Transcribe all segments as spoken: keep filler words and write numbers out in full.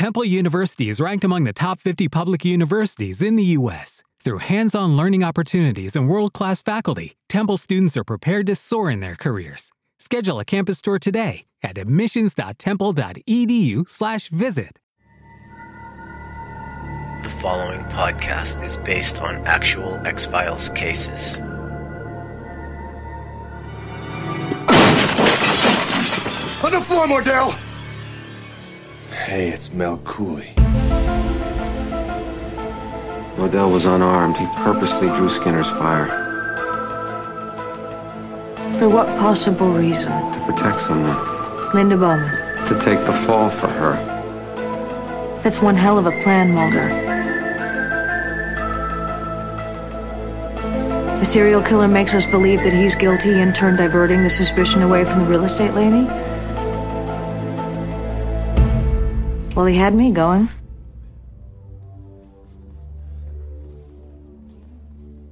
Temple University is ranked among the top fifty public universities in the U S Through hands-on learning opportunities and world-class faculty, Temple students are prepared to soar in their careers. Schedule a campus tour today at admissions.temple.edu slash visit. The following podcast is based on actual X-Files cases. On the floor, Modell! Hey, it's Mel Cooley. Modell was unarmed. He purposely drew Skinner's fire. For what possible reason? To protect someone. Linda Bowman. To take the fall for her. That's one hell of a plan, Mulder. The serial killer makes us believe that he's guilty, in turn diverting the suspicion away from the real estate lady. Well, he had me going.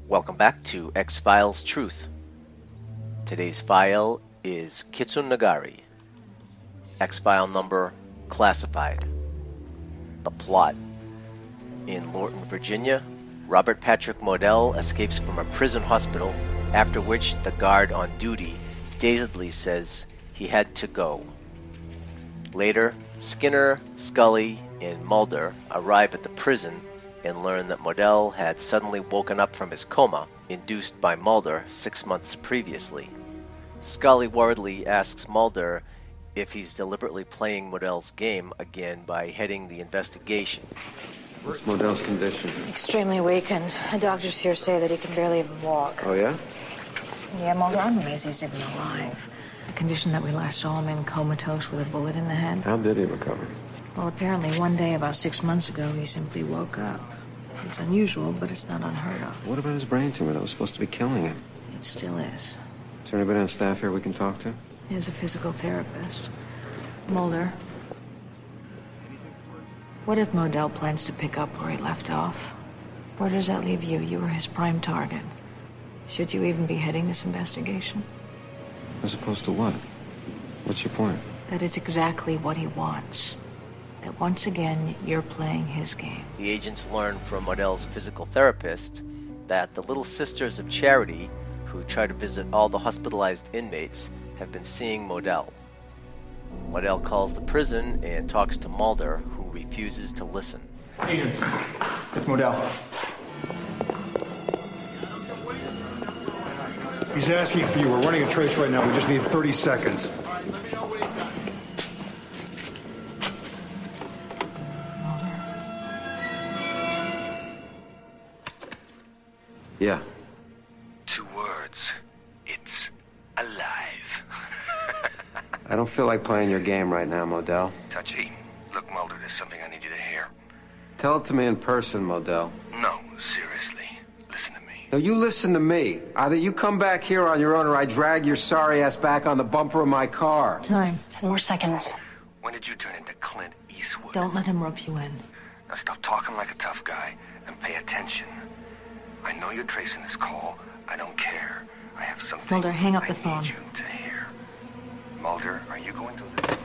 Welcome back to X-Files Truth. Today's file is Kitsunegari. X-File number classified. The plot. In Lorton, Virginia, Robert Patrick Modell escapes from a prison hospital, after which the guard on duty dazedly says he had to go. Later, Skinner, Scully, and Mulder arrive at the prison and learn that Modell had suddenly woken up from his coma, induced by Mulder six months previously. Scully worriedly asks Mulder if he's deliberately playing Modell's game again by heading the investigation. What's Modell's condition? Extremely weakened. The doctors here say that he can barely even walk. Oh, yeah? Yeah, Mulder, I'm amazed he's even alive. A condition that we last saw him in, comatose with a bullet in the head. How did he recover? Well, apparently one day about six months ago, he simply woke up. It's unusual, but it's not unheard of. What about his brain tumor that was supposed to be killing him? It still is. Is there anybody on staff here we can talk to? He's a physical therapist. Mulder. What if Modell plans to pick up where he left off? Where does that leave you? You were his prime target. Should you even be heading this investigation? As opposed to what? What's your point? That it's exactly what he wants. That once again, you're playing his game. The agents learn from Modell's physical therapist that the Little Sisters of Charity, who try to visit all the hospitalized inmates, have been seeing Modell. Modell calls the prison and talks to Mulder, who refuses to listen. Agents, it's Modell. He's asking for you. We're running a trace right now. We just need thirty seconds. All right, let me know what he's got. Yeah. Two words. It's alive. I don't feel like playing your game right now, Modell. Touchy. Look, Mulder, there's something I need you to hear. Tell it to me in person, Modell. No, seriously. No, you listen to me. Either you come back here on your own or I drag your sorry ass back on the bumper of my car. Time. Ten more seconds. When did you turn into Clint Eastwood? Don't let him rope you in. Now stop talking like a tough guy and pay attention. I know you're tracing this call. I don't care. I have something. Mulder, hang up the phone. I need you to hear. Mulder, are you going to listen?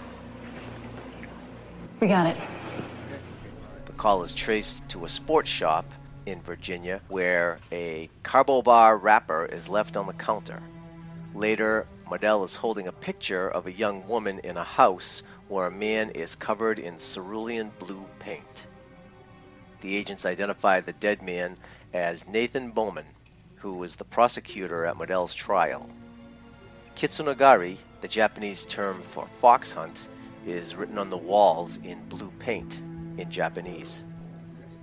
We got it. The call is traced to a sports shop in Virginia, where a Carbobar wrapper is left on the counter. Later, Modell is holding a picture of a young woman in a house where a man is covered in cerulean blue paint. The agents identify the dead man as Nathan Bowman, who was the prosecutor at Modell's trial. Kitsunegari, the Japanese term for fox hunt, is written on the walls in blue paint in Japanese.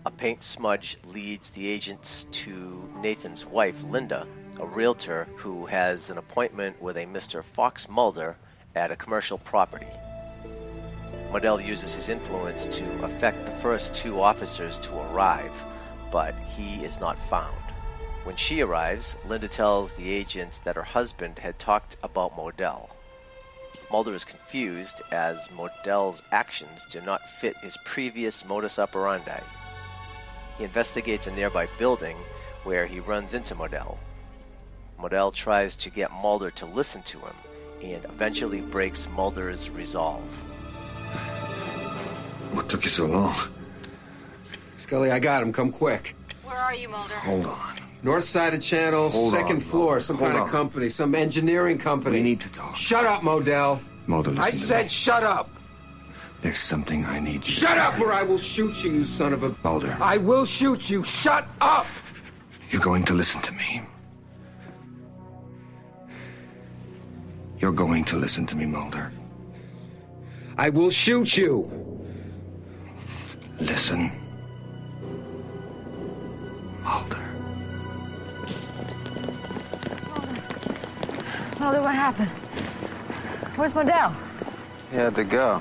A paint smudge leads the agents to Nathan's wife, Linda, a realtor who has an appointment with a Mister Fox Mulder at a commercial property. Modell uses his influence to affect the first two officers to arrive, but he is not found. When she arrives, Linda tells the agents that her husband had talked about Modell. Mulder is confused as Modell's actions do not fit his previous modus operandi. He investigates a nearby building where he runs into Modell. Modell tries to get Mulder to listen to him and eventually breaks Mulder's resolve. What took you so long? Scully, I got him. Come quick. Where are you, Mulder? Hold on. North side of Channel, Hold second on, floor, Mulder. some Hold kind on. of company, some engineering company. We need to talk. Shut up, Modell. Mulder, listen I to said me. shut up. There's something I need you Shut to up, or I will shoot you, you son of a... Mulder. I will shoot you. Shut up! You're going to listen to me. You're going to listen to me, Mulder. I will shoot you. Listen. Mulder. Mulder, what happened? Where's Modell? He had to go.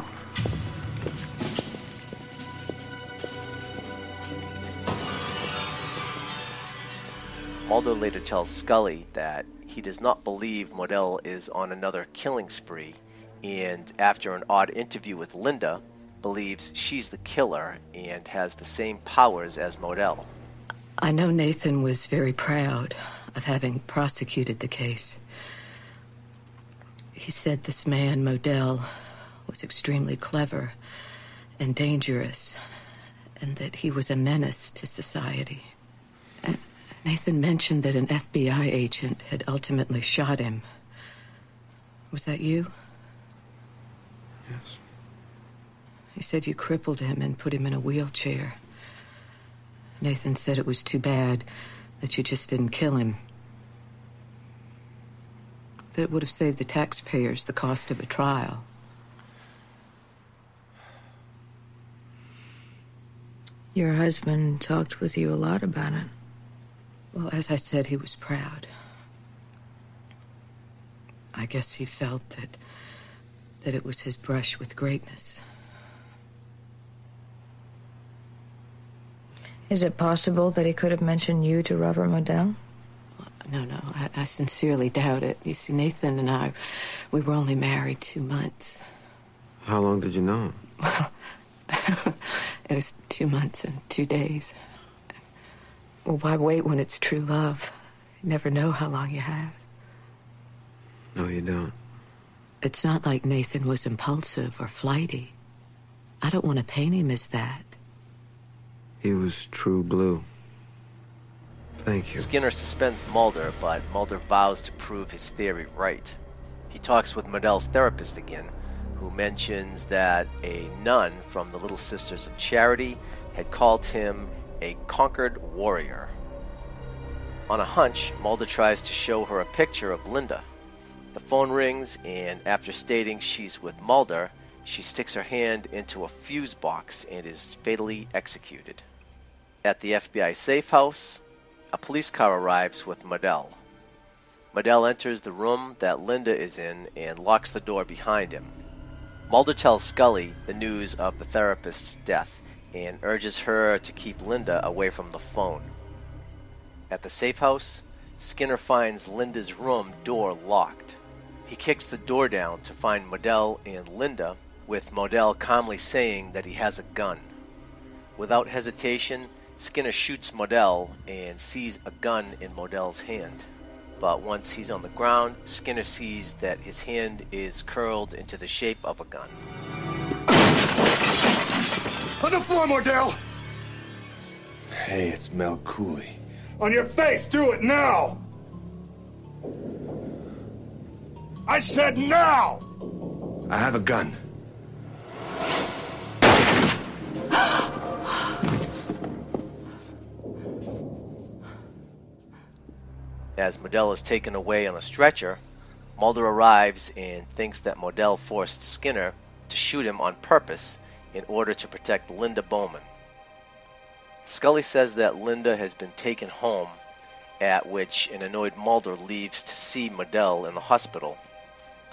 Mulder later tells Scully that he does not believe Modell is on another killing spree, and after an odd interview with Linda, believes she's the killer and has the same powers as Modell. I know Nathan was very proud of having prosecuted the case. He said this man, Modell, was extremely clever and dangerous, and that he was a menace to society. And Nathan mentioned that an F B I agent had ultimately shot him. Was that you? Yes. He said you crippled him and put him in a wheelchair. Nathan said it was too bad that you just didn't kill him. That it would have saved the taxpayers the cost of a trial. Your husband talked with you a lot about it. Well, as I said, he was proud. I guess he felt that that it was his brush with greatness. Is it possible that he could have mentioned you to Robert Modell? Well, no, no, I, I sincerely doubt it. You see, Nathan and I, we were only married two months. How long did you know him? Well, it was two months and two days. Well, why wait when it's true love? You never know how long you have. No, you don't. It's not like Nathan was impulsive or flighty. I don't want to paint him as that. He was true blue. Thank you. Skinner suspends Mulder, but Mulder vows to prove his theory right. He talks with Modell's therapist again, who mentions that a nun from the Little Sisters of Charity had called him a conquered warrior. On a hunch, Mulder tries to show her a picture of Linda. The phone rings, and after stating she's with Mulder, she sticks her hand into a fuse box and is fatally executed. At the F B I safe house, a police car arrives with Modell. Modell enters the room that Linda is in and locks the door behind him. Mulder tells Scully the news of the therapist's death and urges her to keep Linda away from the phone. At the safe house, Skinner finds Linda's room door locked. He kicks the door down to find Modell and Linda, with Modell calmly saying that he has a gun. Without hesitation, Skinner shoots Modell and sees a gun in Modell's hand. But once he's on the ground, Skinner sees that his hand is curled into the shape of a gun. On the floor, Modell! Hey, it's Mel Cooley. On your face, do it now! I said now! I have a gun. As Modell is taken away on a stretcher, Mulder arrives and thinks that Modell forced Skinner to shoot him on purpose in order to protect Linda Bowman. Scully says that Linda has been taken home, at which an annoyed Mulder leaves to see Modell in the hospital.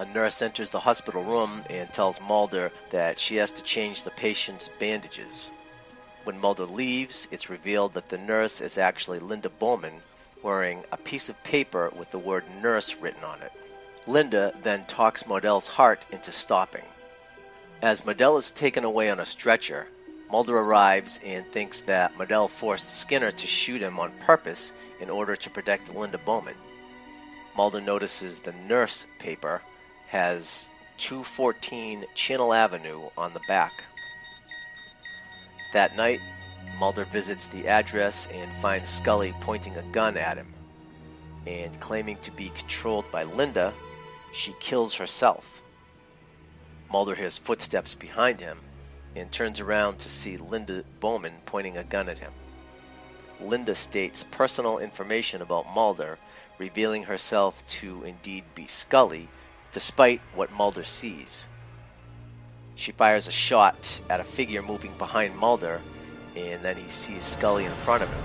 A nurse enters the hospital room and tells Mulder that she has to change the patient's bandages. When Mulder leaves, it's revealed that the nurse is actually Linda Bowman, wearing a piece of paper with the word nurse written on it. Linda then talks Modell's heart into stopping. As Modell is taken away on a stretcher, Mulder arrives and thinks that Modell forced Skinner to shoot him on purpose in order to protect Linda Bowman. Mulder notices the nurse paper has two fourteen Channel Avenue on the back. That night, Mulder visits the address and finds Scully pointing a gun at him. And claiming to be controlled by Linda, she kills herself. Mulder hears footsteps behind him and turns around to see Linda Bowman pointing a gun at him. Linda states personal information about Mulder, revealing herself to indeed be Scully, despite what Mulder sees. She fires a shot at a figure moving behind Mulder, and then he sees Scully in front of him,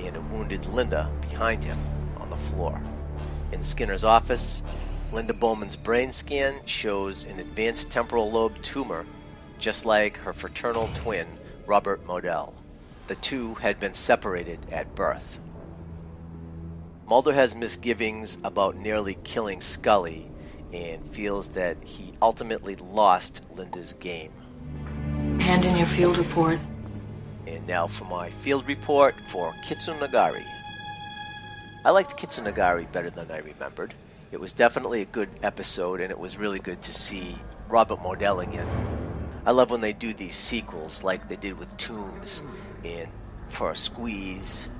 and a wounded Linda behind him on the floor. In Skinner's office, Linda Bowman's brain scan shows an advanced temporal lobe tumor, just like her fraternal twin, Robert Modell. The two had been separated at birth. Mulder has misgivings about nearly killing Scully and feels that he ultimately lost Linda's game. Hand in your field report. And now for my field report for Kitsunegari. I liked Kitsunegari better than I remembered. It was definitely a good episode, and it was really good to see Robert Modell again. I love when they do these sequels like they did with Tooms and For a Squeeze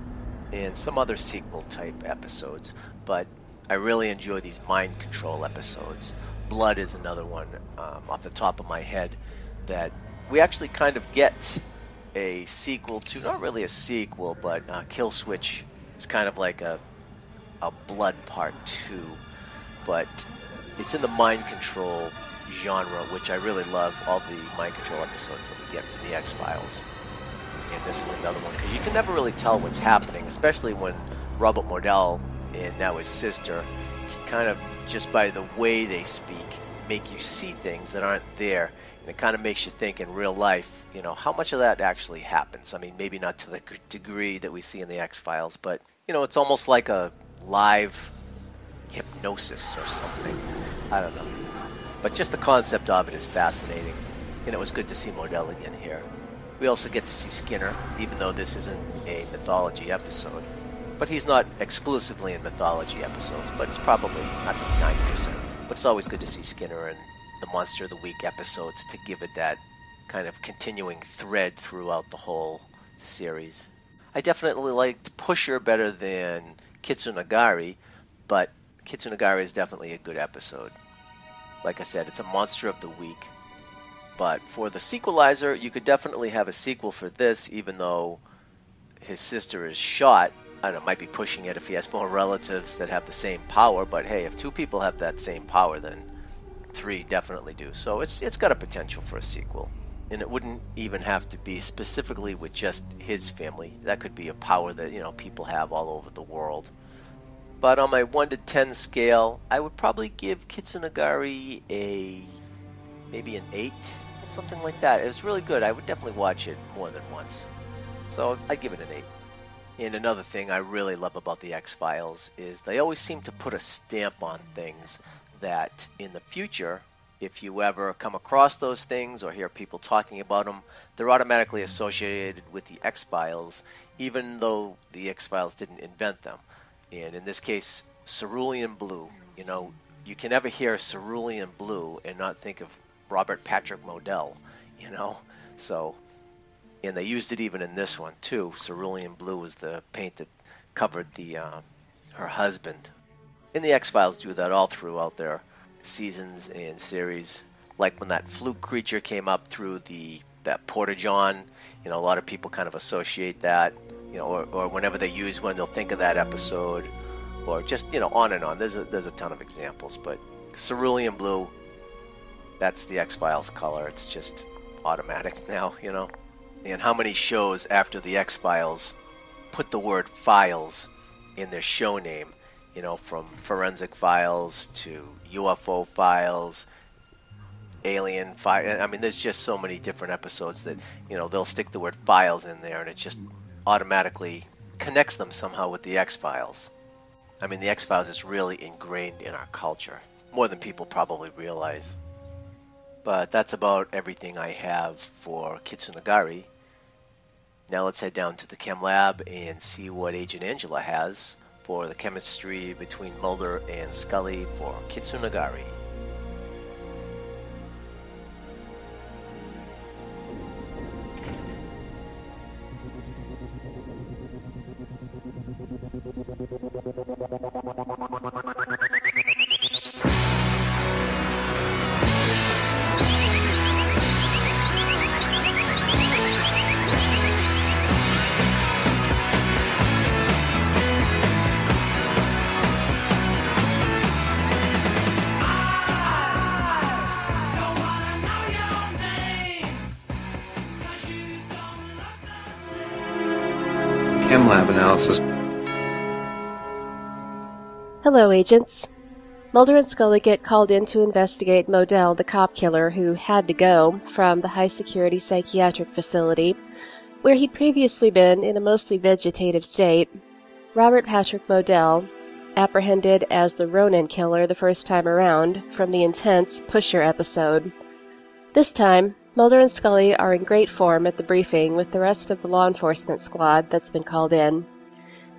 and some other sequel type episodes, but I really enjoy these mind control episodes. Blood is another one um, off the top of my head that we actually kind of get a sequel to, not really a sequel, but uh, Kill Switch is kind of like a, a Blood Part two, but it's in the mind control genre, which I really love, all the mind control episodes that we get from the X-Files. And this is another one, because you can never really tell what's happening, especially when Robert Modell, and now his sister, can kind of, just by the way they speak, make you see things that aren't there. And it kind of makes you think in real life, you know, how much of that actually happens. I mean, maybe not to the degree that we see in the X-Files, but, you know, it's almost like a live hypnosis or something. I don't know. But just the concept of it is fascinating. And it was good to see Modell again here. We also get to see Skinner, even though this isn't a mythology episode. But he's not exclusively in mythology episodes, but it's probably, I think, ninety percent. But it's always good to see Skinner in the Monster of the Week episodes to give it that kind of continuing thread throughout the whole series. I definitely liked Pusher better than Kitsunegari, but Kitsunegari is definitely a good episode. Like I said, it's a Monster of the Week. But for the sequelizer, you could definitely have a sequel for this, even though his sister is shot. I don't know, might be pushing it if he has more relatives that have the same power, but hey, if two people have that same power, then three definitely do. So it's it's got a potential for a sequel. And it wouldn't even have to be specifically with just his family. That could be a power that, you know, people have all over the world. But on my one to ten scale, I would probably give Kitsunegari a... maybe an eight, something like that. It was really good. I would definitely watch it more than once. So I'd give it an eight. And another thing I really love about the X-Files is they always seem to put a stamp on things that in the future, if you ever come across those things or hear people talking about them, they're automatically associated with the X-Files, even though the X-Files didn't invent them. And in this case, cerulean blue. You know, you can never hear cerulean blue and not think of Robert Patrick Modell, you know, so, and they used it even in this one too. Cerulean blue was the paint that covered the uh, her husband, and the X-Files do that all throughout their seasons and series, like when that fluke creature came up through the that Portageon. You know, a lot of people kind of associate that, you know, or, or whenever they use one, they'll think of that episode, or just, you know, on and on. There's a, there's a ton of examples, but cerulean blue, that's the X-Files color. It's just automatic now, you know. And how many shows after the X-Files put the word files in their show name, you know, from Forensic Files to U F O Files, Alien Files. I mean, there's just so many different episodes that, you know, they'll stick the word files in there, and it just automatically connects them somehow with the X-Files. I mean, the X-Files is really ingrained in our culture, more than people probably realize. But that's about everything I have for Kitsunegari. Now let's head down to the Chem Lab and see what Agent Angela has for the chemistry between Mulder and Scully for Kitsunegari. Chem Lab analysis. Hello, agents. Mulder and Scully get called in to investigate Modell, the cop killer who had to go from the high-security psychiatric facility, where he'd previously been in a mostly vegetative state. Robert Patrick Modell, apprehended as the Ronin killer the first time around from the intense Pusher episode. This time, Mulder and Scully are in great form at the briefing with the rest of the law enforcement squad that's been called in.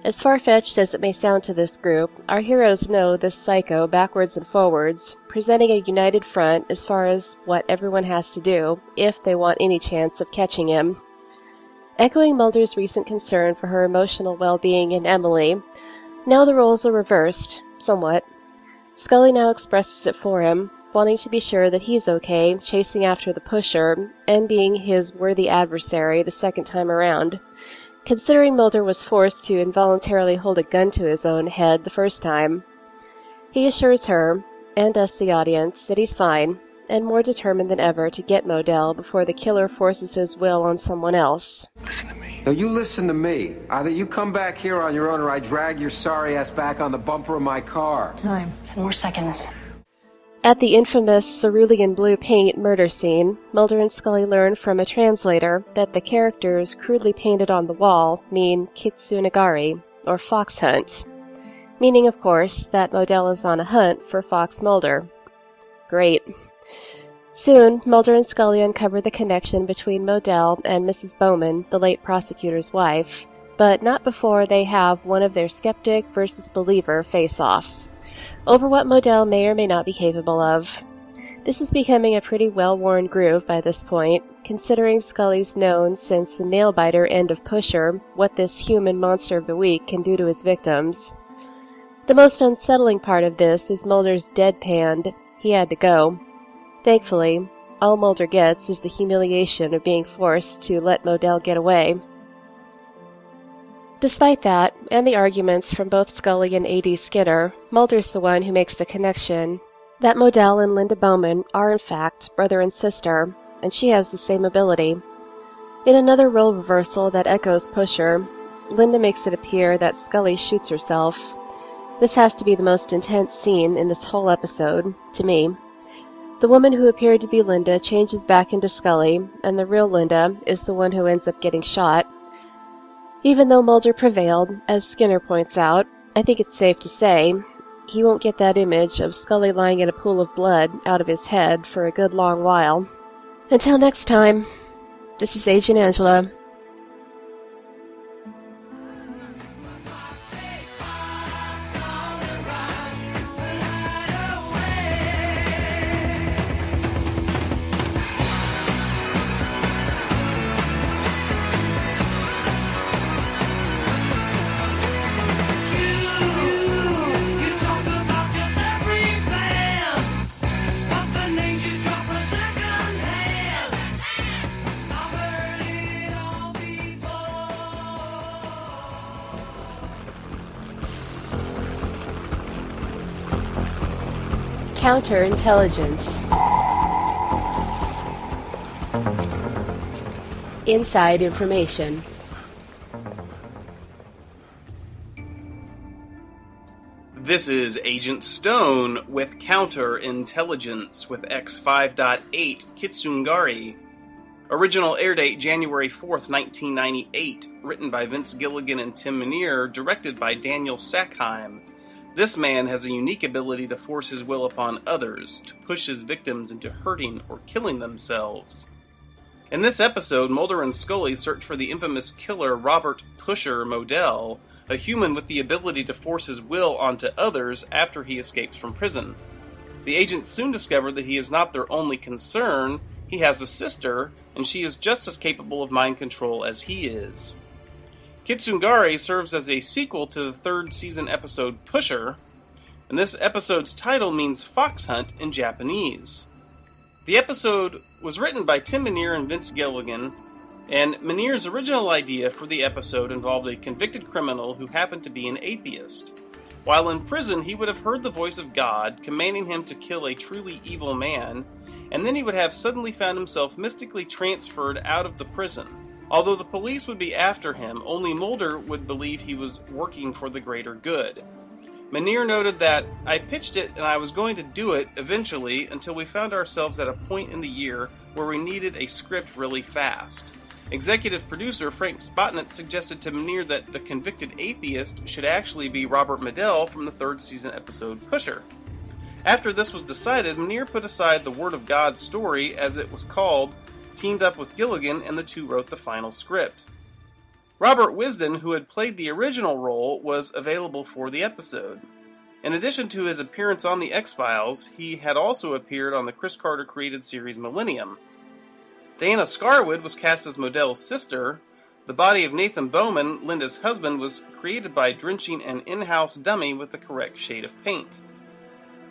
As far-fetched as it may sound to this group, our heroes know this psycho backwards and forwards, presenting a united front as far as what everyone has to do if they want any chance of catching him. Echoing Mulder's recent concern for her emotional well-being in Emily, now the roles are reversed, somewhat. Scully now expresses it for him, wanting to be sure that he's okay, chasing after the Pusher, and being his worthy adversary the second time around. Considering Mulder was forced to involuntarily hold a gun to his own head the first time, he assures her, and us the audience, that he's fine, and more determined than ever to get Modell before the killer forces his will on someone else. Listen to me. Now you listen to me. Either you come back here on your own or I drag your sorry ass back on the bumper of my car. Time. Ten more seconds. At the infamous cerulean blue paint murder scene, Mulder and Scully learn from a translator that the characters crudely painted on the wall mean Kitsunegari, or fox hunt, meaning, of course, that Modell is on a hunt for Fox Mulder. Great. Soon, Mulder and Scully uncover the connection between Modell and Missus Bowman, the late prosecutor's wife, but not before they have one of their skeptic versus believer face-offs over what Modell may or may not be capable of. This is becoming a pretty well-worn groove by this point, considering Scully's known since the nail-biter end of Pusher what this human monster of the week can do to his victims. The most unsettling part of this is Mulder's deadpanned, he had to go. Thankfully, all Mulder gets is the humiliation of being forced to let Modell get away. Despite that, and the arguments from both Scully and A D Skinner, Mulder's the one who makes the connection that Modell and Linda Bowman are, in fact, brother and sister, and she has the same ability. In another role reversal that echoes Pusher, Linda makes it appear that Scully shoots herself. This has to be the most intense scene in this whole episode, to me. The woman who appeared to be Linda changes back into Scully, and the real Linda is the one who ends up getting shot. Even though Mulder prevailed, as Skinner points out, I think it's safe to say he won't get that image of Scully lying in a pool of blood out of his head for a good long while. Until next time, this is Agent Angela. Counterintelligence. Inside information. This is Agent Stone with Counterintelligence with X five point eight Kitsunegari. Original air date January fourth, nineteen ninety-eight. Written by Vince Gilligan and Tim Minear. Directed by Daniel Sackheim. This man has a unique ability to force his will upon others, to push his victims into hurting or killing themselves. In this episode, Mulder and Scully search for the infamous killer Robert Pusher Modell, a human with the ability to force his will onto others after he escapes from prison. The agents soon discover that he is not their only concern. He has a sister, and she is just as capable of mind control as he is. Kitsunegari serves as a sequel to the third season episode Pusher, and this episode's title means Fox Hunt in Japanese. The episode was written by Tim Minear and Vince Gilligan, and Minear's original idea for the episode involved a convicted criminal who happened to be an atheist. While in prison, he would have heard the voice of God commanding him to kill a truly evil man, and then he would have suddenly found himself mystically transferred out of the prison. Although the police would be after him, only Mulder would believe he was working for the greater good. Minear noted that, "I pitched it and I was going to do it eventually until we found ourselves at a point in the year where we needed a script really fast." Executive producer Frank Spotnitz suggested to Minear that the convicted atheist should actually be Robert Modell from the third season episode Pusher. After this was decided, Minear put aside the Word of God story, as it was called, teamed up with Gilligan, and the two wrote the final script. Robert Wisden, who had played the original role, was available for the episode. In addition to his appearance on The X-Files, he had also appeared on the Chris Carter-created series Millennium. Diana Scarwid was cast as Modell's sister. The body of Nathan Bowman, Linda's husband, was created by drenching an in-house dummy with the correct shade of paint.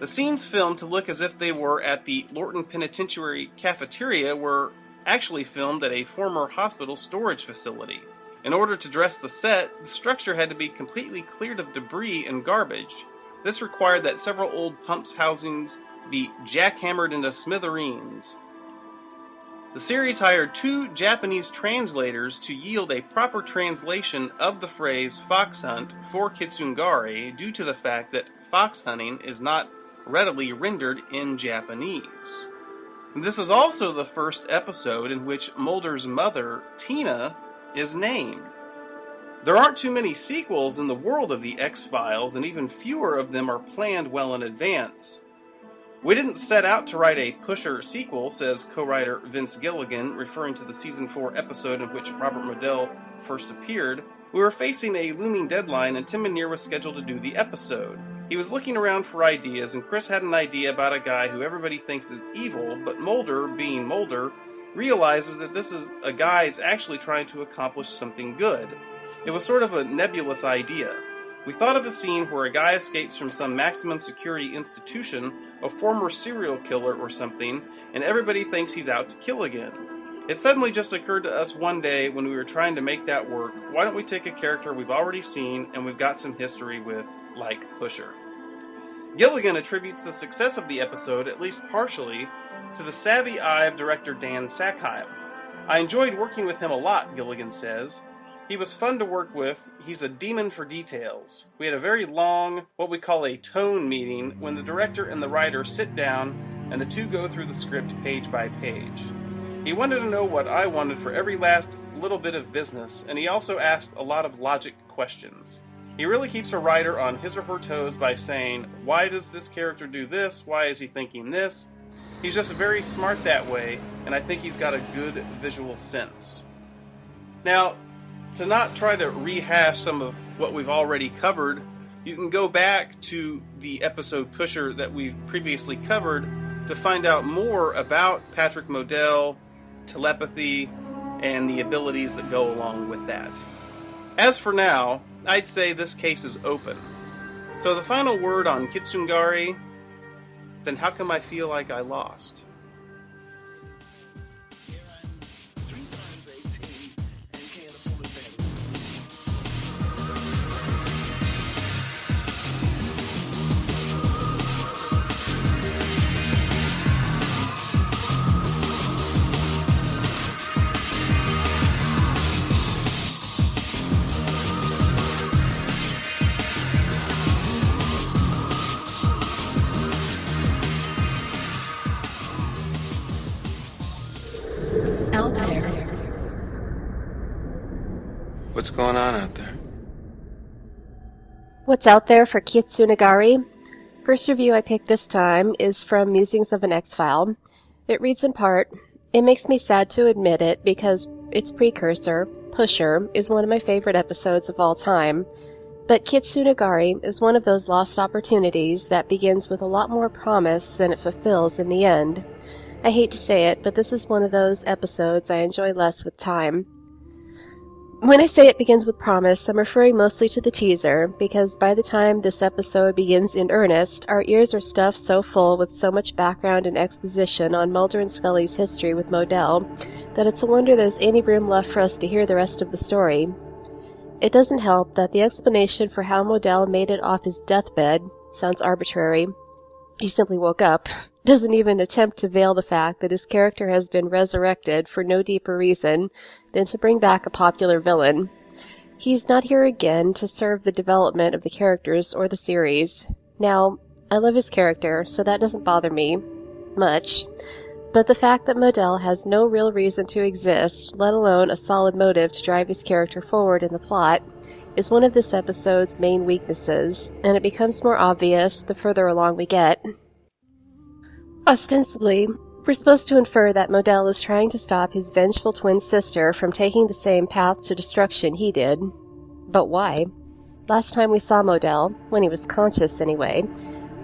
The scenes filmed to look as if they were at the Lorton Penitentiary cafeteria were actually filmed at a former hospital storage facility. In order to dress the set, the structure had to be completely cleared of debris and garbage. This required that several old pumps housings be jackhammered into smithereens. The series hired two Japanese translators to yield a proper translation of the phrase fox hunt for Kitsunegari, due to the fact that fox hunting is not readily rendered in Japanese. This is also the first episode in which Mulder's mother, Tina, is named. There aren't too many sequels in the world of The X-Files, and even fewer of them are planned well in advance. "We didn't set out to write a Pusher sequel," says co-writer Vince Gilligan, referring to the season four episode in which Robert Modell first appeared. "We were facing a looming deadline, and Tim Minear was scheduled to do the episode. He was looking around for ideas, and Chris had an idea about a guy who everybody thinks is evil, but Mulder, being Mulder, realizes that this is a guy that's actually trying to accomplish something good. It was sort of a nebulous idea. We thought of a scene where a guy escapes from some maximum security institution, a former serial killer or something, and everybody thinks he's out to kill again. It suddenly just occurred to us one day when we were trying to make that work, why don't we take a character we've already seen and we've got some history with, like Pusher." Gilligan attributes the success of the episode, at least partially, to the savvy eye of director Dan Sackheim. "I enjoyed working with him a lot," Gilligan says. "He was fun to work with. He's a demon for details. We had a very long, what we call a tone meeting, when the director and the writer sit down and the two go through the script page by page. He wanted to know what I wanted for every last little bit of business, and he also asked a lot of logic questions. He really keeps a writer on his or her toes by saying, why does this character do this? Why is he thinking this? He's just very smart that way, and I think he's got a good visual sense." Now, to not try to rehash some of what we've already covered, you can go back to the episode Pusher that we've previously covered to find out more about Patrick Modell, telepathy, and the abilities that go along with that. As for now, I'd say this case is open. So the final word on Kitsunegari: then how come I feel like I lost? What's going on out there? What's out there for Kitsunegari? First review I picked this time is from Musings of an X-File. It reads in part, "It makes me sad to admit it because its precursor, Pusher, is one of my favorite episodes of all time. But Kitsunegari is one of those lost opportunities that begins with a lot more promise than it fulfills in the end. I hate to say it, but this is one of those episodes I enjoy less with time. When I say it begins with promise, I'm referring mostly to the teaser, because by the time this episode begins in earnest, our ears are stuffed so full with so much background and exposition on Mulder and Scully's history with Modell that it's a wonder there's any room left for us to hear the rest of the story. It doesn't help that the explanation for how Modell made it off his deathbed sounds arbitrary. He simply woke up, doesn't even attempt to veil the fact that his character has been resurrected for no deeper reason than to bring back a popular villain. He's not here again to serve the development of the characters or the series. Now, I love his character, so that doesn't bother me much. But the fact that Modell has no real reason to exist, let alone a solid motive to drive his character forward in the plot, is one of this episode's main weaknesses, and it becomes more obvious the further along we get. Ostensibly, we're supposed to infer that Modell is trying to stop his vengeful twin sister from taking the same path to destruction he did. But why? Last time we saw Modell, when he was conscious anyway,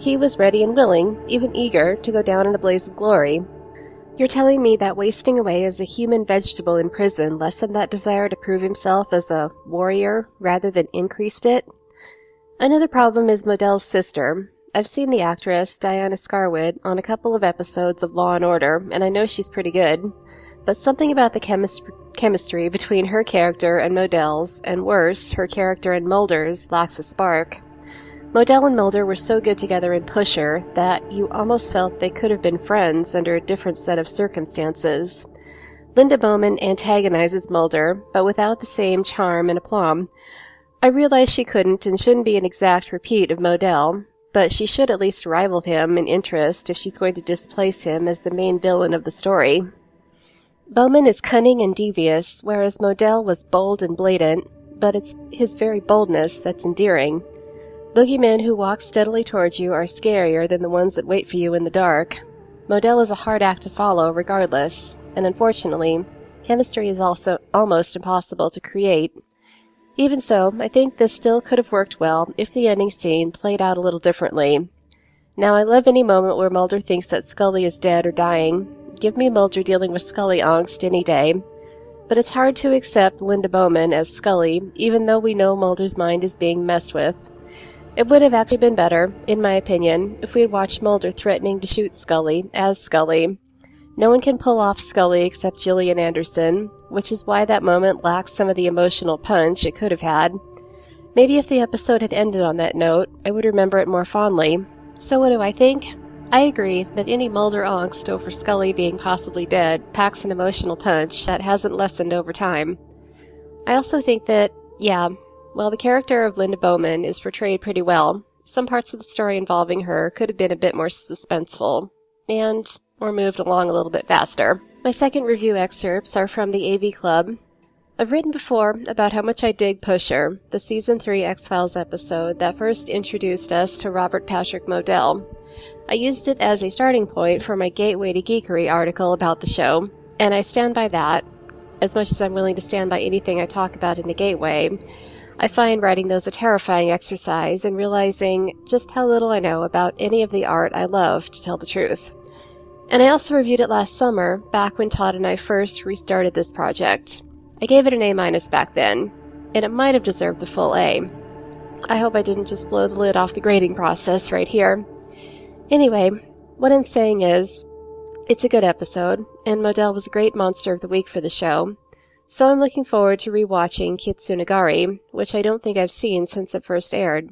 he was ready and willing, even eager, to go down in a blaze of glory. You're telling me that wasting away as a human vegetable in prison lessened that desire to prove himself as a warrior rather than increased it? Another problem is Modell's sister. I've seen the actress, Diana Scarwid, on a couple of episodes of Law and Order, and I know she's pretty good. But something about the chemis- chemistry between her character and Modell's, and worse, her character and Mulder's, lacks a spark. Modell and Mulder were so good together in Pusher that you almost felt they could have been friends under a different set of circumstances. Linda Bowman antagonizes Mulder, but without the same charm and aplomb. I realize she couldn't and shouldn't be an exact repeat of Modell, but she should at least rival him in interest if she's going to displace him as the main villain of the story. Bowman is cunning and devious, whereas Modell was bold and blatant, but it's his very boldness that's endearing. Boogeymen who walk steadily towards you are scarier than the ones that wait for you in the dark. Modell is a hard act to follow regardless, and unfortunately, chemistry is also almost impossible to create. Even so, I think this still could have worked well if the ending scene played out a little differently. Now, I love any moment where Mulder thinks that Scully is dead or dying. Give me Mulder dealing with Scully angst any day. But it's hard to accept Linda Bowman as Scully, even though we know Mulder's mind is being messed with. It would have actually been better, in my opinion, if we had watched Mulder threatening to shoot Scully as Scully. No one can pull off Scully except Gillian Anderson, which is why that moment lacks some of the emotional punch it could have had. Maybe if the episode had ended on that note, I would remember it more fondly. So what do I think? I agree that any Mulder angst over Scully being possibly dead packs an emotional punch that hasn't lessened over time. I also think that, yeah... Well, the character of Linda Bowman is portrayed pretty well. Some parts of the story involving her could have been a bit more suspenseful, and or moved along a little bit faster. My second review excerpts are from the A V Club. I've written before about how much I dig Pusher, the Season three X-Files episode that first introduced us to Robert Patrick Modell. I used it as a starting point for my Gateway to Geekery article about the show, and I stand by that, as much as I'm willing to stand by anything I talk about in the Gateway. I find writing those a terrifying exercise in realizing just how little I know about any of the art I love, to tell the truth. And I also reviewed it last summer, back when Todd and I first restarted this project. I gave it an A- back then, and it might have deserved the full A. I hope I didn't just blow the lid off the grading process right here. Anyway, what I'm saying is, it's a good episode, and Modell was a great monster of the week for the show. So I'm looking forward to rewatching Kitsunegari, which I don't think I've seen since it first aired.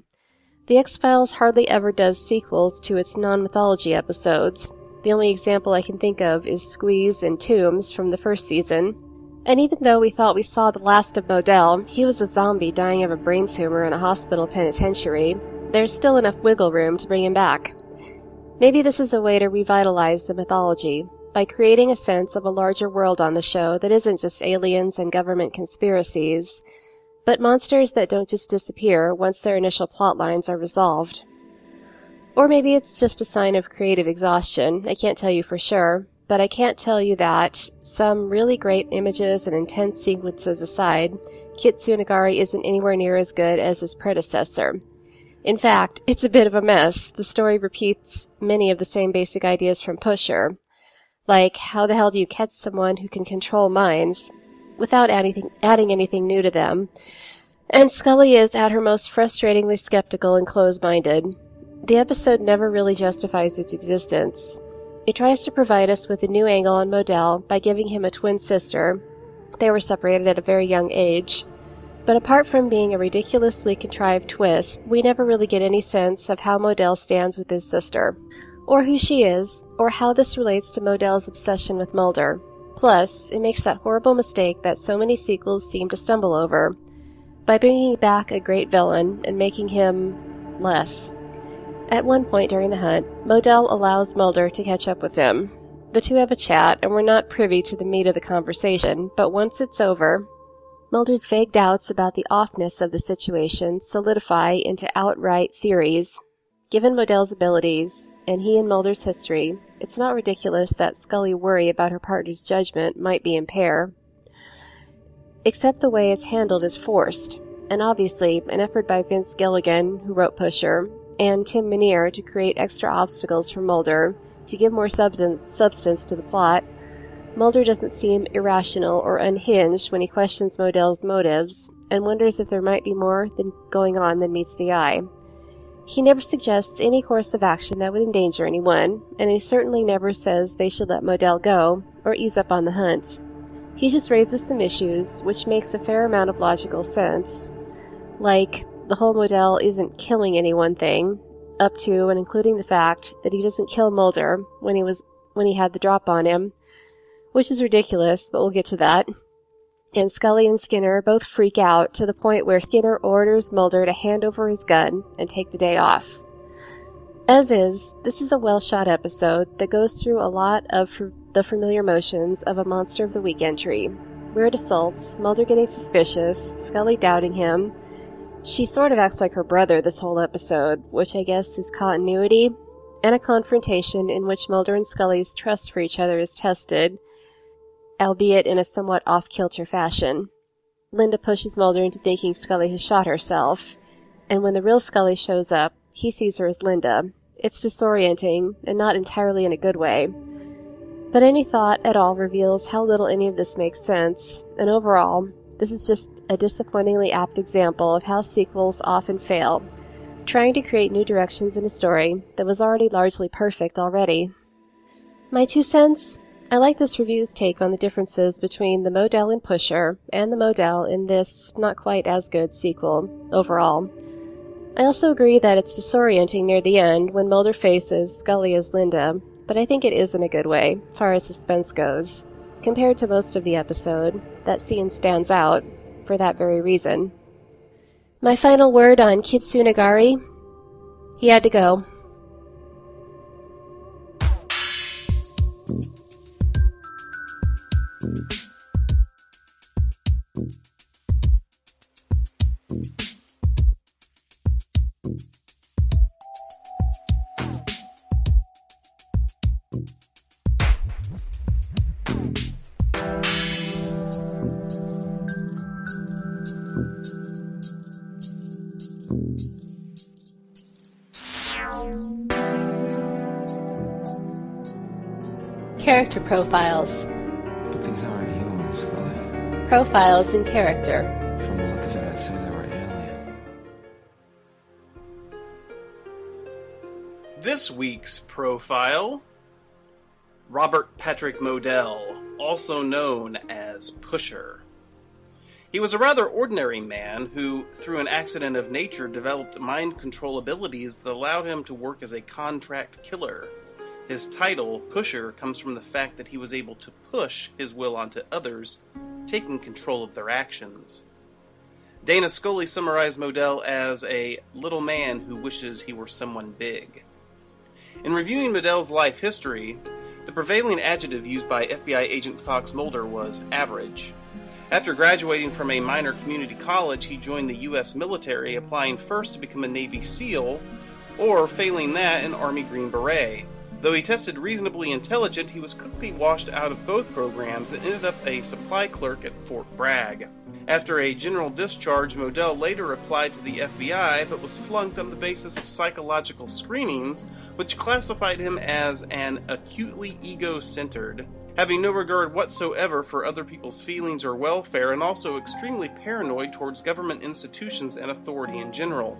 The X-Files hardly ever does sequels to its non-mythology episodes. The only example I can think of is Squeeze and Tooms from the first season. And even though we thought we saw the last of Modell, he was a zombie dying of a brain tumor in a hospital penitentiary, there's still enough wiggle room to bring him back. Maybe this is a way to revitalize the mythology, by creating a sense of a larger world on the show that isn't just aliens and government conspiracies, but monsters that don't just disappear once their initial plot lines are resolved. Or maybe it's just a sign of creative exhaustion, I can't tell you for sure, but I can't tell you that, some really great images and intense sequences aside, Kitsunegari isn't anywhere near as good as his predecessor. In fact, it's a bit of a mess. The story repeats many of the same basic ideas from Pusher. Like, how the hell do you catch someone who can control minds without adding, adding anything new to them? And Scully is at her most frustratingly skeptical and close-minded. The episode never really justifies its existence. It tries to provide us with a new angle on Modell by giving him a twin sister. They were separated at a very young age. But apart from being a ridiculously contrived twist, we never really get any sense of how Modell stands with his sister, or who she is, or how this relates to Modell's obsession with Mulder. Plus, it makes that horrible mistake that so many sequels seem to stumble over, by bringing back a great villain and making him less. At one point during the hunt, Modell allows Mulder to catch up with him. The two have a chat, and we're not privy to the meat of the conversation, but once it's over, Mulder's vague doubts about the offness of the situation solidify into outright theories. Given Modell's abilities, and he and Mulder's history, it's not ridiculous that Scully worry about her partner's judgment might be impaired. Except the way it's handled is forced, and obviously an effort by Vince Gilligan, who wrote Pusher, and Tim Minear to create extra obstacles for Mulder, to give more substance, substance to the plot. Mulder doesn't seem irrational or unhinged when he questions Modell's motives, and wonders if there might be more than going on than meets the eye. He never suggests any course of action that would endanger anyone, and he certainly never says they should let Modell go, or ease up on the hunt. He just raises some issues, which makes a fair amount of logical sense, like the whole Modell isn't killing anyone thing, up to and including the fact that he doesn't kill Mulder when he was when he had the drop on him, which is ridiculous, but we'll get to that. And Scully and Skinner both freak out to the point where Skinner orders Mulder to hand over his gun and take the day off. As is, this is a well-shot episode that goes through a lot of fr- the familiar motions of a Monster of the Week entry. Weird assaults, Mulder getting suspicious, Scully doubting him. She sort of acts like her brother this whole episode, which I guess is continuity, and a confrontation in which Mulder and Scully's trust for each other is tested, albeit in a somewhat off-kilter fashion. Linda pushes Mulder into thinking Scully has shot herself, and when the real Scully shows up, he sees her as Linda. It's disorienting, and not entirely in a good way. But any thought at all reveals how little any of this makes sense, and overall, this is just a disappointingly apt example of how sequels often fail, trying to create new directions in a story that was already largely perfect already. My two cents? I like this review's take on the differences between the Modell in Pusher and the Modell in this not-quite-as-good sequel overall. I also agree that it's disorienting near the end when Mulder faces Scully as Linda, but I think it is in a good way, far as suspense goes. Compared to most of the episode, that scene stands out for that very reason. My final word on Kitsunegari? He had to go. Character profiles. But these aren't human, Scully. Profiles in character. From the look of it, I'd say they were alien. This week's profile: Robert Patrick Modell, also known as Pusher. He was a rather ordinary man who, through an accident of nature, developed mind control abilities that allowed him to work as a contract killer. His title, Pusher, comes from the fact that he was able to push his will onto others, taking control of their actions. Dana Scully summarized Modell as a little man who wishes he were someone big. In reviewing Modell's life history, the prevailing adjective used by F B I agent Fox Mulder was average. After graduating from a minor community college, he joined the U S military, applying first to become a Navy SEAL, or, failing that, an Army Green Beret. Though he tested reasonably intelligent, he was quickly washed out of both programs and ended up a supply clerk at Fort Bragg. After a general discharge, Modell later applied to the F B I, but was flunked on the basis of psychological screenings, which classified him as an acutely ego-centered, having no regard whatsoever for other people's feelings or welfare, and also extremely paranoid towards government institutions and authority in general.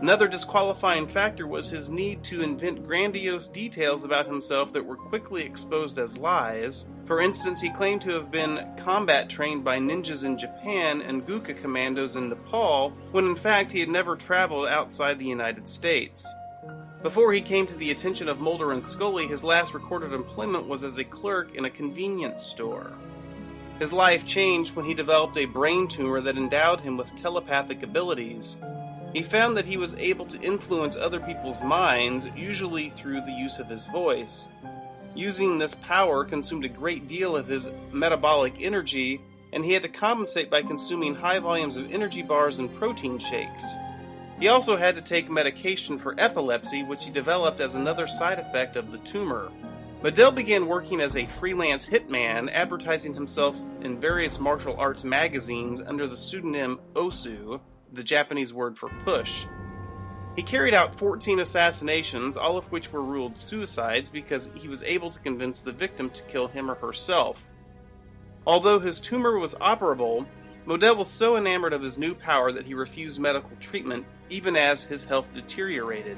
Another disqualifying factor was his need to invent grandiose details about himself that were quickly exposed as lies. For instance, he claimed to have been combat trained by ninjas in Japan and Gurkha commandos in Nepal, when in fact he had never traveled outside the United States. Before he came to the attention of Mulder and Scully, his last recorded employment was as a clerk in a convenience store. His life changed when he developed a brain tumor that endowed him with telepathic abilities. He found that he was able to influence other people's minds, usually through the use of his voice. Using this power consumed a great deal of his metabolic energy, and he had to compensate by consuming high volumes of energy bars and protein shakes. He also had to take medication for epilepsy, which he developed as another side effect of the tumor. Modell began working as a freelance hitman, advertising himself in various martial arts magazines under the pseudonym Osu, the Japanese word for push. He carried out fourteen assassinations, all of which were ruled suicides because he was able to convince the victim to kill him or herself. Although his tumor was operable, Modell was so enamored of his new power that he refused medical treatment, even as his health deteriorated.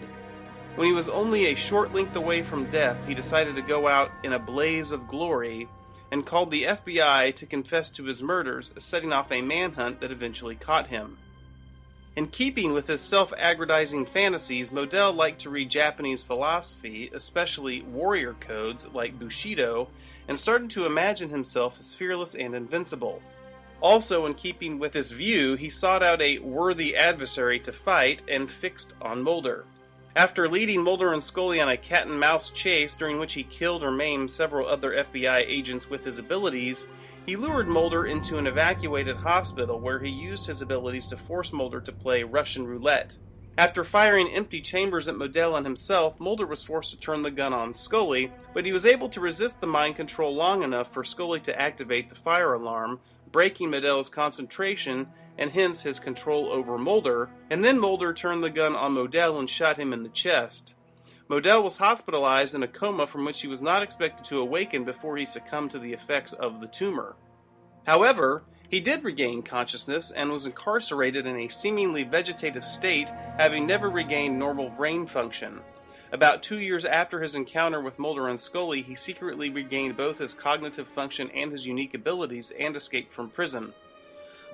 When he was only a short length away from death, he decided to go out in a blaze of glory and called the F B I to confess to his murders, setting off a manhunt that eventually caught him. In keeping with his self-aggrandizing fantasies, Modell liked to read Japanese philosophy, especially warrior codes like Bushido, and started to imagine himself as fearless and invincible. Also, in keeping with this view, he sought out a worthy adversary to fight and fixed on Mulder. After leading Mulder and Scully on a cat-and-mouse chase during which he killed or maimed several other F B I agents with his abilities, he lured Mulder into an evacuated hospital where he used his abilities to force Mulder to play Russian roulette. After firing empty chambers at Modell and himself, Mulder was forced to turn the gun on Scully, but he was able to resist the mind control long enough for Scully to activate the fire alarm, breaking Modell's concentration and hence his control over Mulder, and then Mulder turned the gun on Modell and shot him in the chest. Modell was hospitalized in a coma from which he was not expected to awaken before he succumbed to the effects of the tumor. However, he did regain consciousness and was incarcerated in a seemingly vegetative state, having never regained normal brain function. About two years after his encounter with Mulder and Scully, he secretly regained both his cognitive function and his unique abilities and escaped from prison.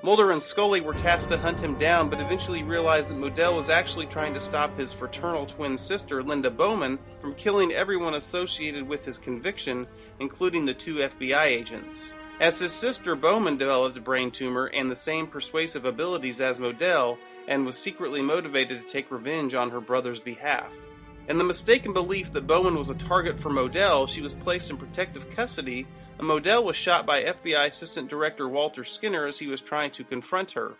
Mulder and Scully were tasked to hunt him down, but eventually realized that Modell was actually trying to stop his fraternal twin sister, Linda Bowman, from killing everyone associated with his conviction, including the two F B I agents. As his sister, Bowman developed a brain tumor and the same persuasive abilities as Modell, and was secretly motivated to take revenge on her brother's behalf. In the mistaken belief that Bowman was a target for Modell, she was placed in protective custody, and Modell was shot by F B I Assistant Director Walter Skinner as he was trying to confront her.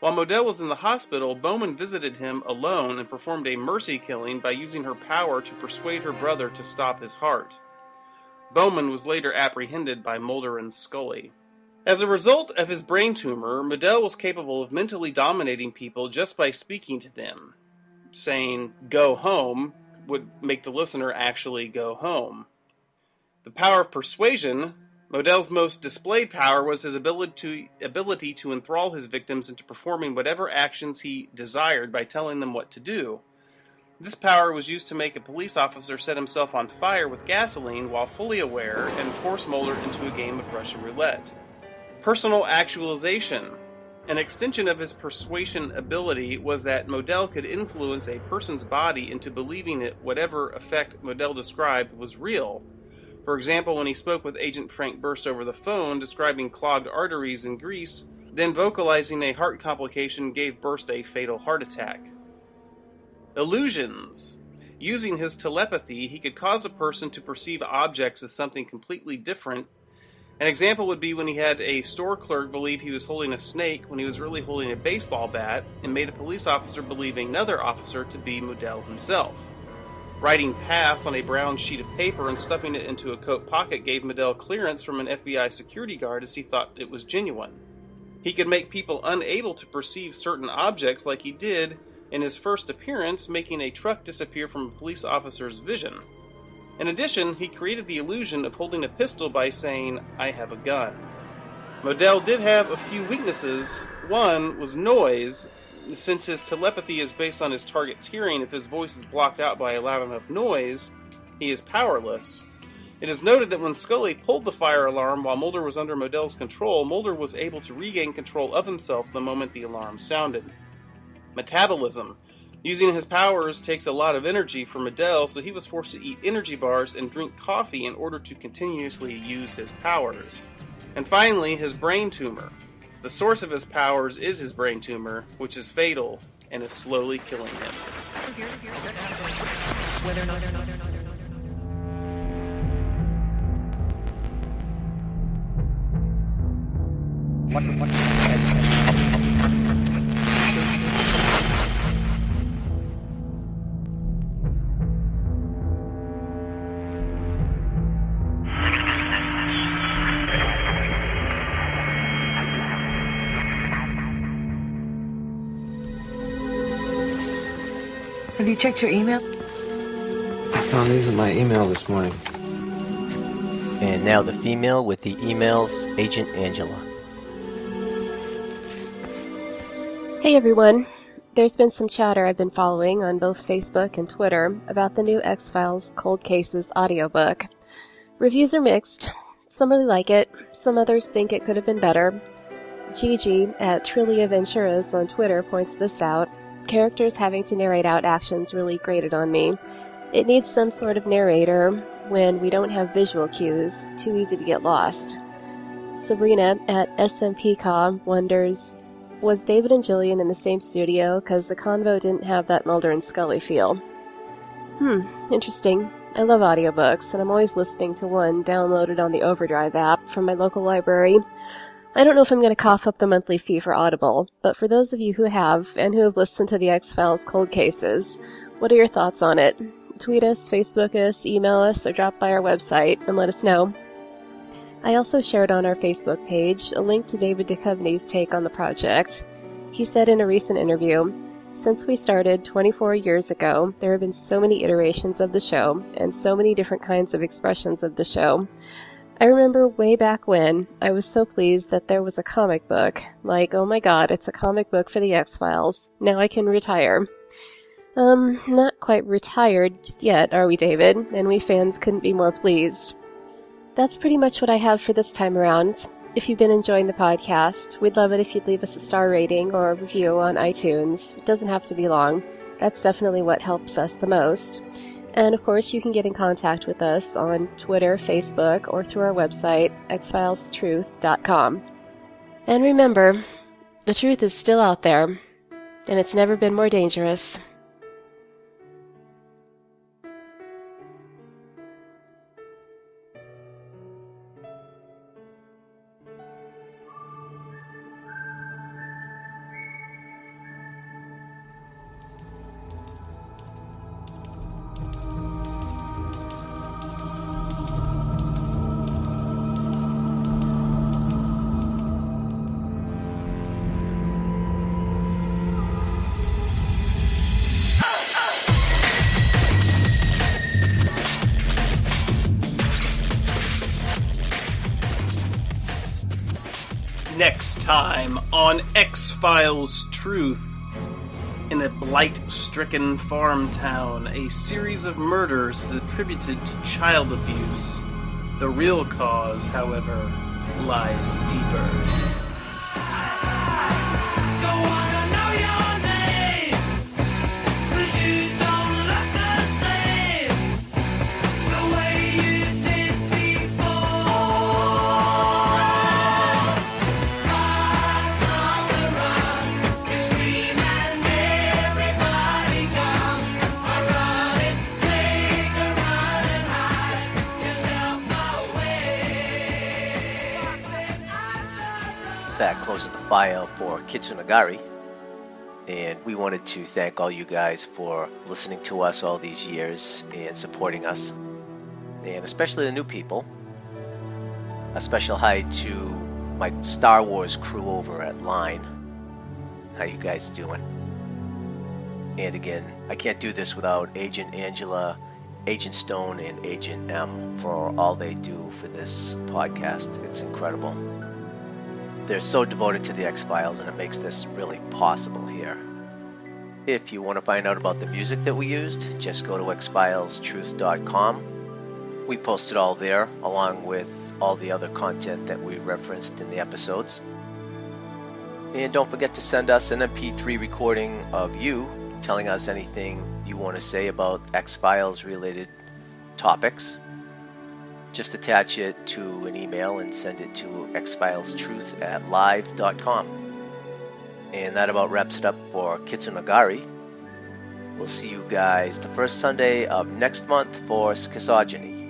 While Modell was in the hospital, Bowman visited him alone and performed a mercy killing by using her power to persuade her brother to stop his heart. Bowman was later apprehended by Mulder and Scully. As a result of his brain tumor, Modell was capable of mentally dominating people just by speaking to them. Saying, "go home," would make the listener actually go home. The power of persuasion, Modell's most displayed power, was his ability to, ability to enthrall his victims into performing whatever actions he desired by telling them what to do. This power was used to make a police officer set himself on fire with gasoline while fully aware and force Mulder into a game of Russian roulette. Personal actualization. An extension of his persuasion ability was that Modell could influence a person's body into believing it whatever effect Modell described was real. For example, when he spoke with Agent Frank Burst over the phone, describing clogged arteries in Greece, then vocalizing a heart complication gave Burst a fatal heart attack. Illusions. Using his telepathy, he could cause a person to perceive objects as something completely different. An example would be when he had a store clerk believe he was holding a snake when he was really holding a baseball bat, and made a police officer believe another officer to be Modell himself. Writing "pass" on a brown sheet of paper and stuffing it into a coat pocket gave Modell clearance from an F B I security guard as he thought it was genuine. He could make people unable to perceive certain objects like he did in his first appearance, making a truck disappear from a police officer's vision. In addition, he created the illusion of holding a pistol by saying, "I have a gun." Modell did have a few weaknesses. One was noise. Since his telepathy is based on his target's hearing, if his voice is blocked out by a loud enough noise, he is powerless. It is noted that when Scully pulled the fire alarm while Mulder was under Modell's control, Mulder was able to regain control of himself the moment the alarm sounded. Metabolism. Using his powers takes a lot of energy from Modell, so he was forced to eat energy bars and drink coffee in order to continuously use his powers. And finally, his brain tumor. The source of his powers is his brain tumor, which is fatal and is slowly killing him. What the fuck? Have you checked your email? I found these in my email this morning. And now the female with the emails, Agent Angela. Hey everyone. There's been some chatter I've been following on both Facebook and Twitter about the new X-Files Cold Cases audiobook. Reviews are mixed. Some really like it. Some others think it could have been better. Gigi at Trulia Venturas on Twitter points this out. Characters having to narrate out actions really grated on me. It needs some sort of narrator when we don't have visual cues. Too easy to get lost. Sabrina at S M P C A wonders, was David and Gillian in the same studio because the convo didn't have that Mulder and Scully feel? Hmm, interesting. I love audiobooks, and I'm always listening to one downloaded on the Overdrive app from my local library. I don't know if I'm going to cough up the monthly fee for Audible, but for those of you who have, and who have listened to the X-Files Cold Cases, what are your thoughts on it? Tweet us, Facebook us, email us, or drop by our website and let us know. I also shared on our Facebook page a link to David Duchovny's take on the project. He said in a recent interview, "Since we started twenty-four years ago, there have been so many iterations of the show, and so many different kinds of expressions of the show. I remember way back when, I was so pleased that there was a comic book. Like, oh my god, it's a comic book for the X-Files. Now I can retire." Um, not quite retired just yet, are we, David? And we fans couldn't be more pleased. That's pretty much what I have for this time around. If you've been enjoying the podcast, we'd love it if you'd leave us a star rating or a review on iTunes. It doesn't have to be long. That's definitely what helps us the most. And of course, you can get in contact with us on Twitter, Facebook, or through our website, X Files Truth dot com. And remember, the truth is still out there, and it's never been more dangerous. Time on X-Files Truth. In a blight-stricken farm town, a series of murders is attributed to child abuse. The real cause, however, lies deeper. File for Kitsunegari, and we wanted to thank all you guys for listening to us all these years and supporting us, and especially the new people. A special hi to my Star Wars crew over at Line. How you guys doing? And again, I can't do this without Agent Angela, Agent Stone, and Agent M for all they do for this podcast. It's incredible. They're so devoted to the X-Files, and it makes this really possible here. If you want to find out about the music that we used, just go to X Files Truth dot com. We post it all there, along with all the other content that we referenced in the episodes. And don't forget to send us an M P three recording of you telling us anything you want to say about X-Files related topics, just attach it to an email and send it to X Files Truth at live dot com. And that about wraps it up for Kitsunegari. We'll see you guys the first Sunday of next month for Schizogyny.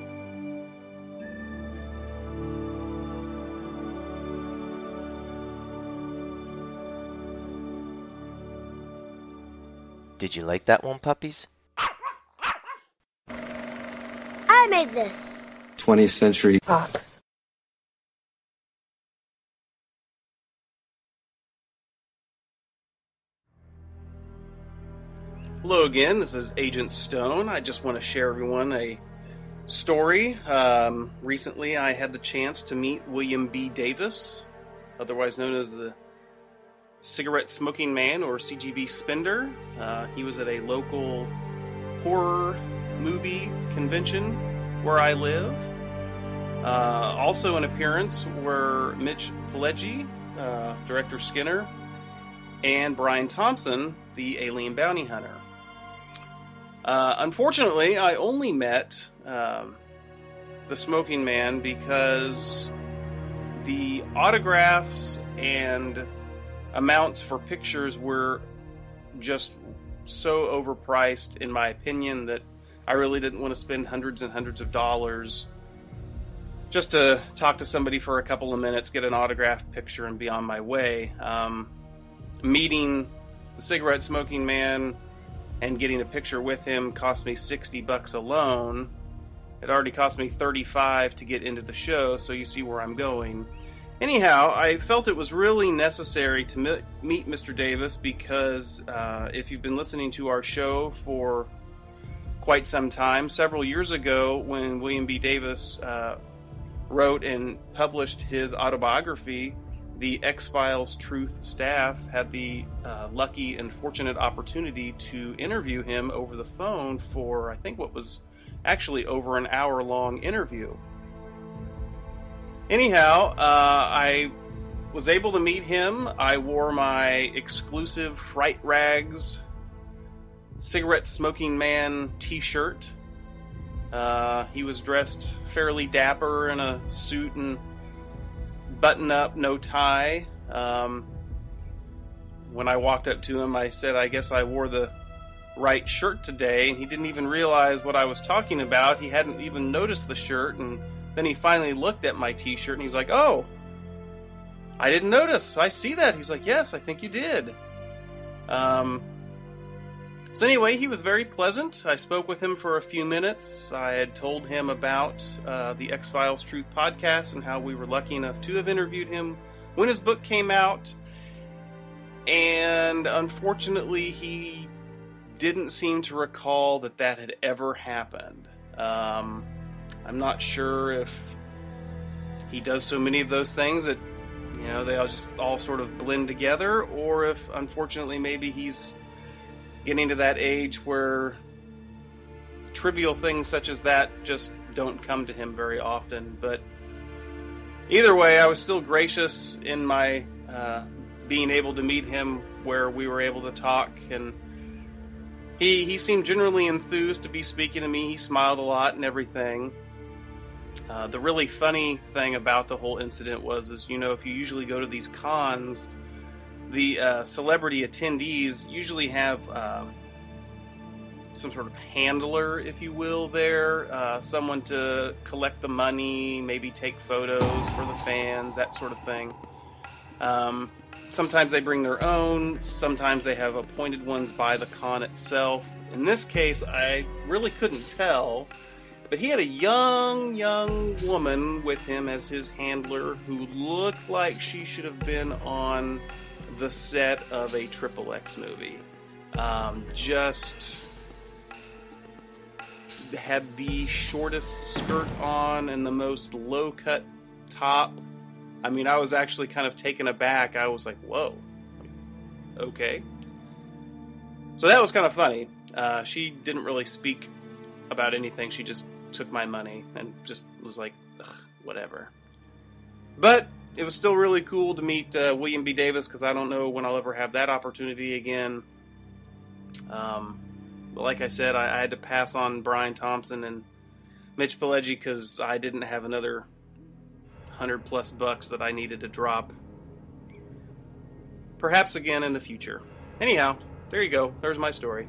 Did you like that one, puppies? I made this. twentieth Century Fox. Hello again, this is Agent Stone. I just want to share everyone a story. Um, recently I had the chance to meet William B. Davis, otherwise known as the Cigarette Smoking Man, or C G B Spender. Uh, he was at a local horror movie convention where I live. Uh, also in appearance were Mitch Pileggi, uh, Director Skinner, and Brian Thompson, the alien bounty hunter. Uh, unfortunately, I only met um, the Smoking Man because the autographs and amounts for pictures were just so overpriced, in my opinion, that I really didn't want to spend hundreds and hundreds of dollars just to talk to somebody for a couple of minutes, get an autographed picture, and be on my way. Um, meeting the Cigarette Smoking Man and getting a picture with him cost me sixty bucks alone. It already cost me thirty-five to get into the show, so you see where I'm going. Anyhow, I felt it was really necessary to meet Mister Davis because uh, if you've been listening to our show for quite some time, several years ago when William B. Davis uh, wrote and published his autobiography, the X-Files Truth staff had the uh, lucky and fortunate opportunity to interview him over the phone for, I think, what was actually over an hour-long interview. Anyhow, uh, I was able to meet him. I wore my exclusive Fright Rags Cigarette Smoking Man t-shirt. Uh, he was dressed fairly dapper in a suit and button-up, no tie. Um, when I walked up to him, I said, I guess I wore the right shirt today. And he didn't even realize what I was talking about. He hadn't even noticed the shirt, and then he finally looked at my t-shirt and he's like, oh, I didn't notice. I see that. He's like, yes, I think you did. Um, so anyway, he was very pleasant. I spoke with him for a few minutes. I had told him about uh, the X-Files Truth podcast and how we were lucky enough to have interviewed him when his book came out. And unfortunately, he didn't seem to recall that that had ever happened. Um... I'm not sure if he does so many of those things that, you know, they all just all sort of blend together, or if, unfortunately, maybe he's getting to that age where trivial things such as that just don't come to him very often. But either way, I was still gracious in my uh, being able to meet him where we were able to talk, and he, he seemed generally enthused to be speaking to me. He smiled a lot and everything. Uh, the really funny thing about the whole incident was, is, you know, if you usually go to these cons, the uh, celebrity attendees usually have uh, some sort of handler, if you will, there, uh, someone to collect the money, maybe take photos for the fans, that sort of thing. Um, sometimes they bring their own, sometimes they have appointed ones by the con itself. In this case, I really couldn't tell. But he had a young, young woman with him as his handler who looked like she should have been on the set of a Triple X movie. Um, just had the shortest skirt on and the most low-cut top. I mean, I was actually kind of taken aback. I was like, whoa, okay. So that was kind of funny. Uh, she didn't really speak about anything. She just took my money and just was like, ugh, whatever. But it was still really cool to meet uh, William B. Davis, because I don't know when I'll ever have that opportunity again. Um, but like I said, I, I had to pass on Brian Thompson and Mitch Pileggi because I didn't have another hundred plus bucks that I needed to drop. Perhaps again in the future. Anyhow, there you go. There's my story.